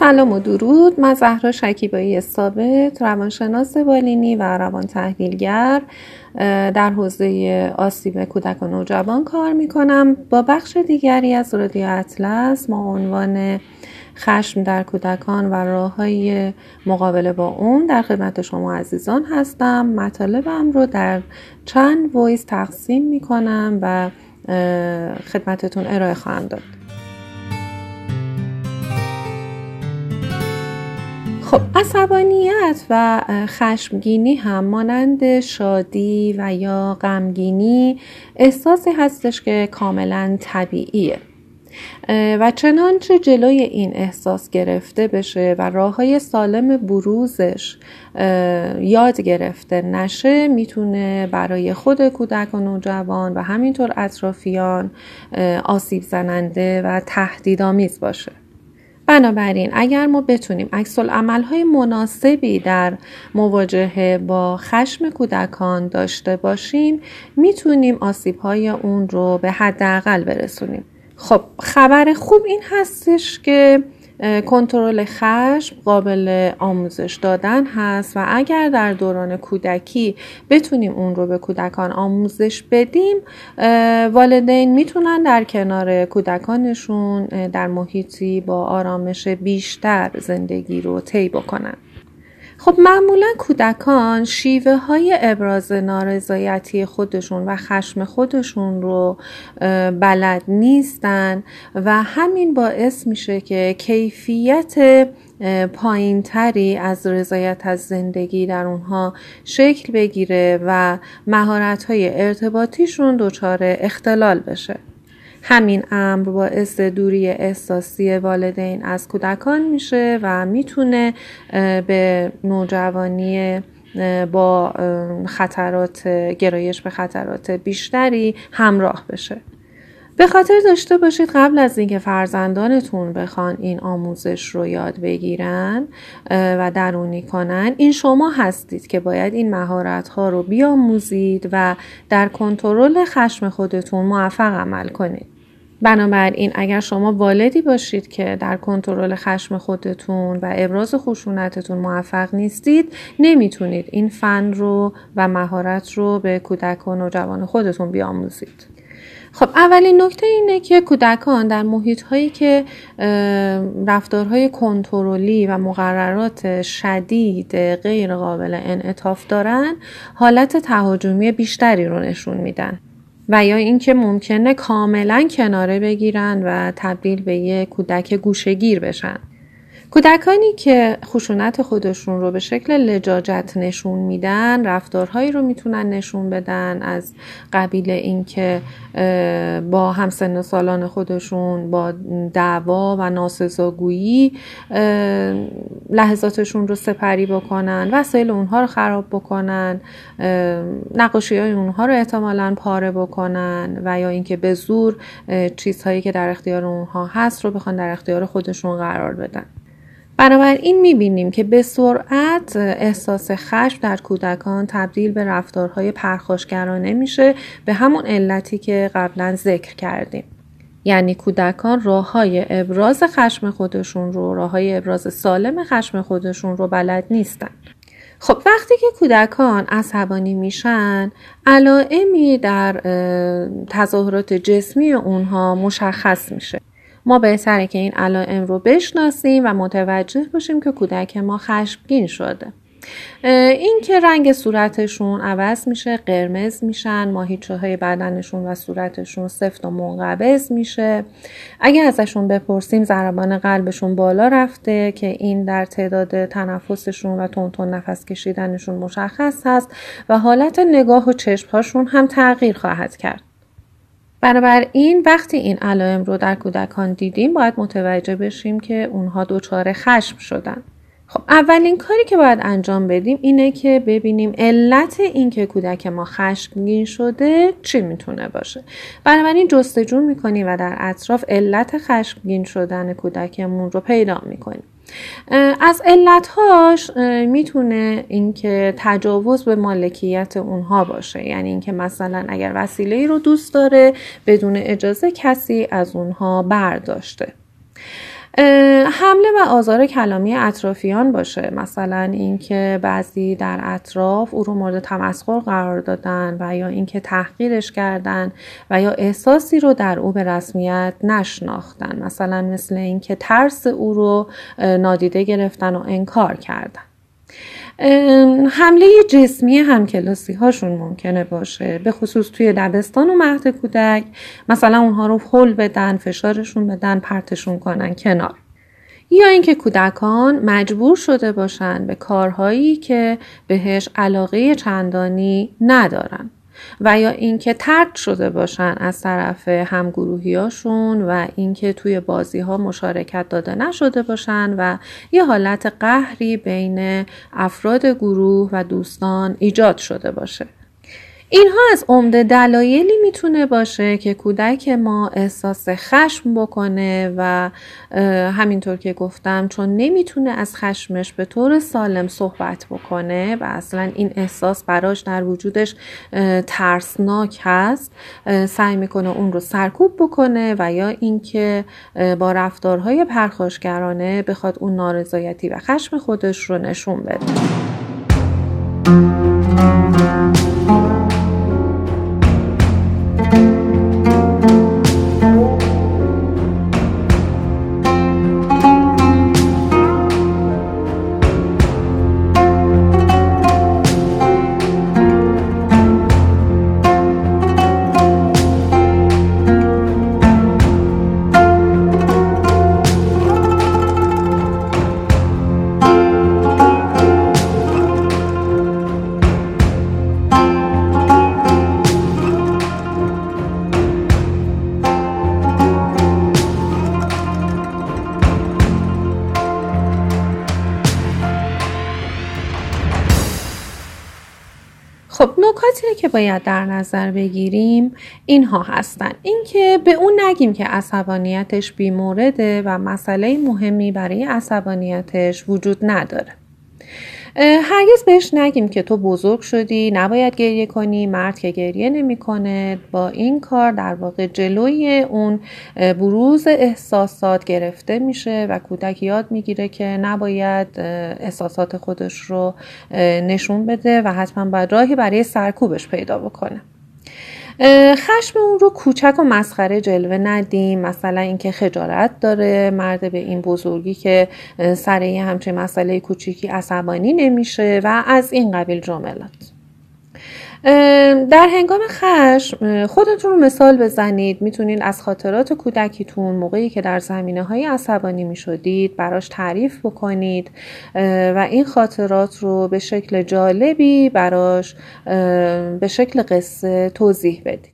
سلام و درود، من زهره شکیبایی ثابت، روانشناس بالینی و روان تحلیلگر در حوزه آسیب کودک و نوجوان کار میکنم. با بخش دیگری از رادیو اطلس ما عنوان خشم در کودکان و راه‌های مقابله با اون در خدمت شما عزیزان هستم. مطالبم رو در چند وایس تقسیم میکنم و خدمتتون ارائه خواهم داد. خب، عصبانیت و خشمگینی هم مانند شادی و یا غمگینی احساسی هستش که کاملا طبیعیه و چنانچه جلوی این احساس گرفته بشه و راه‌های سالم بروزش یاد گرفته نشه، میتونه برای خود کودک و نوجوان و همینطور اطرافیان آسیب زننده و تهدیدآمیز باشه. بنابراین اگر ما بتونیم عکس‌العمل‌های مناسبی در مواجهه با خشم کودکان داشته باشیم، میتونیم آسیب‌های اون رو به حداقل برسونیم. خب، خبر خوب این هستش که کنترل خشم قابل آموزش دادن هست و اگر در دوران کودکی بتونیم اون رو به کودکان آموزش بدیم، والدین میتونن در کنار کودکانشون در محیطی با آرامش بیشتر زندگی رو طی بکنن. خب، معمولا کودکان شیوه های ابراز نارضایتی خودشون و خشم خودشون رو بلد نیستن و همین باعث میشه که کیفیت پایینتری از رضایت از زندگی در اونها شکل بگیره و مهارت های ارتباطیشون دچار اختلال بشه. همین امر باعث دوری احساسی والدین از کودکان میشه و میتونه به نوجوانی با خطرات گرایش به خطرات بیشتری همراه بشه. به خاطر داشته باشید قبل از اینکه فرزندانتون بخوان این آموزش رو یاد بگیرن و درونی کنن، این شما هستید که باید این مهارت‌ها رو بیاموزید و در کنترل خشم خودتون موفق عمل کنید. بنابراین اگر شما والدی باشید که در کنترل خشم خودتون و ابراز خشونتتون موفق نیستید، نمیتونید این فن رو و مهارت رو به کودک و نوجوان خودتون بیاموزید. خب، اولین نکته اینه که کودکان در محیط‌هایی که رفتارهای کنترلی و مقررات شدید غیر قابل انعطاف دارن، حالت تهاجمی بیشتری رو نشون میدن و یا اینکه ممکنه کاملا کناره بگیرن و تبدیل به یک کودک گوشه‌گیر بشن. کودکانی که خشونت خودشون رو به شکل لجاجت نشون میدن، رفتارهایی رو میتونن نشون بدن از قبیل اینکه با همسن و سالان خودشون با دعوا و ناسزاگویی لحظاتشون رو سپری بکنن، وسایل اونها رو خراب بکنن، نقاشی‌های اونها رو احتمالاً پاره بکنن و یا اینکه به زور چیزهایی که در اختیار اونها هست رو بخوان در اختیار خودشون قرار بدن. بنابراین میبینیم که به سرعت احساس خشم در کودکان تبدیل به رفتارهای پرخاشگرانه میشه، به همون علتی که قبلا ذکر کردیم. یعنی کودکان راه‌های ابراز خشم خودشون رو، راه‌های ابراز سالم خشم خودشون رو بلد نیستن. خب، وقتی که کودکان عصبانی میشن، علائمی در تظاهرات جسمی اونها مشخص میشه. ما بهتره که این علائم رو بشناسیم و متوجه باشیم که کودک ما خشمگین شده. این که رنگ صورتشون عوض میشه، قرمز میشن، ماهیچه های بدنشون و صورتشون سفت و منقبض میشه. اگه ازشون بپرسیم ضربان قلبشون بالا رفته که این در تعداد تنفسشون و تونتون نفس کشیدنشون مشخص هست و حالت نگاه و چشمهاشون هم تغییر خواهد کرد. بنابراین وقتی این علائم رو در کودکان دیدیم باید متوجه بشیم که اونها دچار خشم شدن. خب اولین کاری که باید انجام بدیم اینه که ببینیم علت این که کودک ما خشمگین شده چی میتونه باشه. بنابراین جستجو میکنیم و در اطراف علت خشمگین شدن کودکمون رو پیدا میکنیم. از علتهاش میتونه اینکه تجاوز به مالکیت اونها باشه، یعنی اینکه مثلا اگر وسیله‌ای رو دوست داره بدون اجازه کسی از اونها برداشته. حمله و آزار کلامی اطرافیان باشه، مثلا اینکه بعضی در اطراف او رو مورد تمسخر قرار دادن و یا اینکه تحقیرش کردن و یا احساسی رو در او به رسمیت نشناختن، مثلا مثل اینکه ترس او رو نادیده گرفتن و انکار کردن. حمله جسمی همکلاسی هاشون ممکنه باشه، به خصوص توی دبستان و مهد کودک، مثلا اونها رو هول بدن، فشارشون بدن، پرتشون کنن کنار، یا اینکه کودکان مجبور شده باشن به کارهایی که بهش علاقه چندانی ندارن و یا اینکه طرد شده باشن از طرف همگروهیاشون و اینکه توی بازی ها مشارکت داده نشده باشن و یه حالت قهری بین افراد گروه و دوستان ایجاد شده باشه. اینها از عمده دلایلی میتونه باشه که کودک ما احساس خشم بکنه و همینطور که گفتم چون نمیتونه از خشمش به طور سالم صحبت بکنه و اصلا این احساس براش در وجودش ترسناک هست، سعی میکنه اون رو سرکوب بکنه و یا اینکه با رفتارهای پرخاشگرانه بخواد اون نارضایتی و خشم خودش رو نشون بده. خب نکاتی که باید در نظر بگیریم اینها هستن. اینکه به اون نگیم که عصبانیتش بی‌مورده و مسئله مهمی برای عصبانیتش وجود نداره. هرگز بهش نگیم که تو بزرگ شدی، نباید گریه کنی، مرد که گریه نمی کنه. با این کار در واقع جلوی اون بروز احساسات گرفته میشه و کودک یاد میگیره که نباید احساسات خودش رو نشون بده و حتما باید راهی برای سرکوبش پیدا بکنه. خشم اون رو کوچک و مسخره جلوه ندیم، مثلا اینکه خجالت داره مرد به این بزرگی که سر یه همچین مسئله کوچیکی عصبانی نمیشه و از این قبیل جملات. در هنگام خشم خودتون رو مثال بزنید، میتونید از خاطرات کودکیتون موقعی که در زمینه‌های عصبانی میشدید براش تعریف بکنید و این خاطرات رو به شکل جالبی براش به شکل قصه توضیح بدید.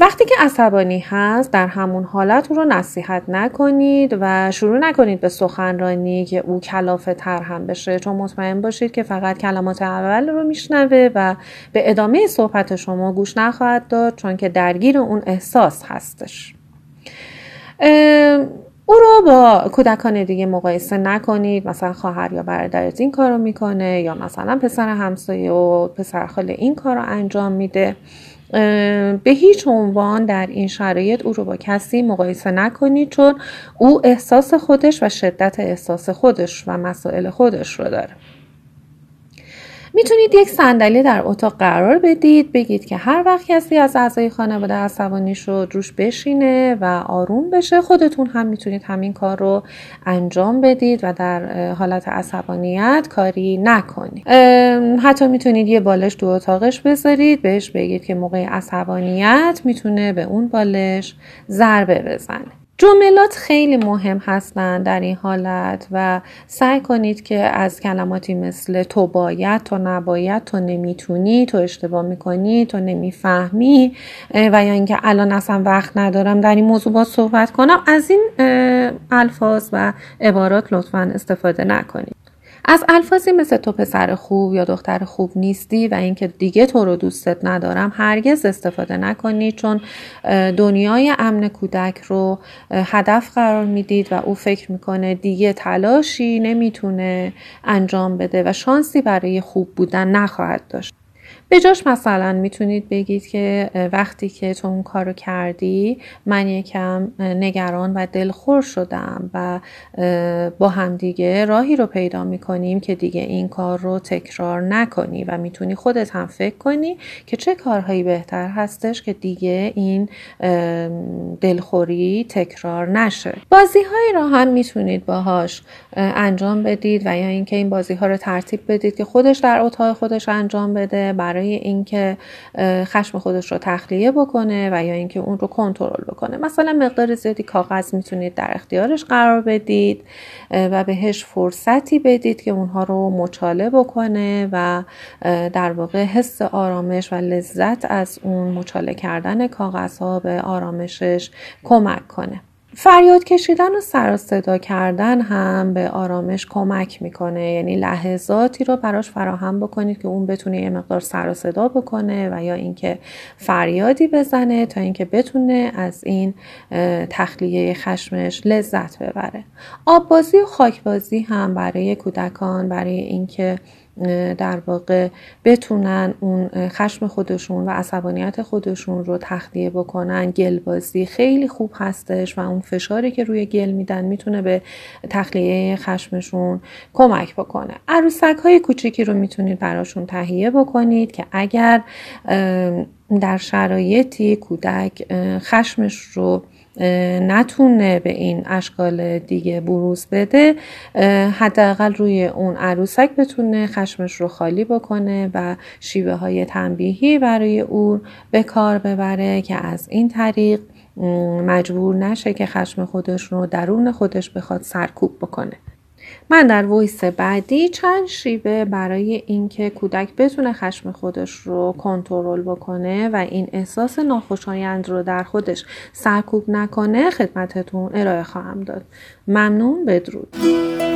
وقتی که عصبانی هست در همون حالت او رو نصیحت نکنید و شروع نکنید به سخنرانی که او کلافه تر هم بشه، چون مطمئن باشید که فقط کلمات اول رو میشنوه و به ادامه صحبت شما گوش نخواهد داد، چون که درگیر اون احساس هستش. او رو با کودکان دیگه مقایسه نکنید، مثلا خواهر یا برادرت این کارو میکنه یا مثلا پسر همسایه و پسر خاله این کارو انجام میده. به هیچ عنوان در این شرایط او رو با کسی مقایسه نکنید، چون او احساس خودش و شدت احساس خودش و مسائل خودش رو داره. میتونید یک صندلی در اتاق قرار بدید، بگید که هر وقت کسی از اعضای خانواده عصبانی شد روش بشینه و آروم بشه. خودتون هم میتونید همین کار رو انجام بدید و در حالت عصبانیت کاری نکنید. حتی میتونید یه بالش دو اتاقش بذارید، بهش بگید که موقع عصبانیت میتونه به اون بالش ضربه بزنه. جملات خیلی مهم هستند در این حالت و سعی کنید که از کلماتی مثل تو باید، تو نباید، تو نمیتونی، تو اشتباه میکنی، تو نمیفهمی و یا اینکه الان اصلا وقت ندارم در این موضوع با صحبت کنم، از این الفاظ و عبارات لطفاً استفاده نکنید. از الفاظی مثل تو پسر خوب یا دختر خوب نیستی و اینکه دیگه تو رو دوستت ندارم هرگز استفاده نکنید، چون دنیای امن کودک رو هدف قرار میدید و او فکر میکنه دیگه تلاشی نمیتونه انجام بده و شانسی برای خوب بودن نخواهد داشت. به جاش مثلا میتونید بگید که وقتی که تو اون کارو کردی من یکم نگران و دلخور شدم و با همدیگه راهی رو پیدا میکنیم که دیگه این کار رو تکرار نکنی و میتونی خودت هم فکر کنی که چه کارهایی بهتر هستش که دیگه این دلخوری تکرار نشه. بازی‌هایی رو هم میتونید باهاش انجام بدید و یا اینکه این بازی‌ها رو ترتیب بدید که خودش در اتاق خودش انجام بده برای اینکه خشم خودش رو تخلیه بکنه و یا اینکه اون رو کنترل بکنه. مثلا مقدار زیادی کاغذ میتونید در اختیارش قرار بدید و بهش فرصتی بدید که اونها رو مچاله بکنه و در واقع حس آرامش و لذت از اون مچاله کردن کاغذها به آرامشش کمک کنه. فریاد کشیدن و سر و صدا کردن هم به آرامش کمک میکنه، یعنی لحظاتی رو براش فراهم بکنید که اون بتونه یه مقدار سر و صدا بکنه و یا اینکه فریادی بزنه تا اینکه بتونه از این تخلیه خشمش لذت ببره. آب بازی و خاک بازی هم برای کودکان برای اینکه در واقع بتونن اون خشم خودشون و عصبانیت خودشون رو تخلیه بکنن. گلبازی خیلی خوب هستش و اون فشاری که روی گل میدن میتونه به تخلیه خشمشون کمک بکنه. عروسک های کوچیکی رو میتونید براشون تهیه بکنید که اگر در شرایطی کودک خشمش رو نتونه به این اشکال دیگه بروز بده، حداقل روی اون عروسک بتونه خشمش رو خالی بکنه و شیوه های تنبیهی برای اون به کار ببره که از این طریق مجبور نشه که خشم خودش رو درون خودش بخواد سرکوب بکنه. من در وایس بعدی چند شیوه برای اینکه کودک بتونه خشم خودش رو کنترل بکنه و این احساس ناخوشایند رو در خودش سرکوب نکنه خدمتتون ارائه خواهم داد. ممنون، بدرود.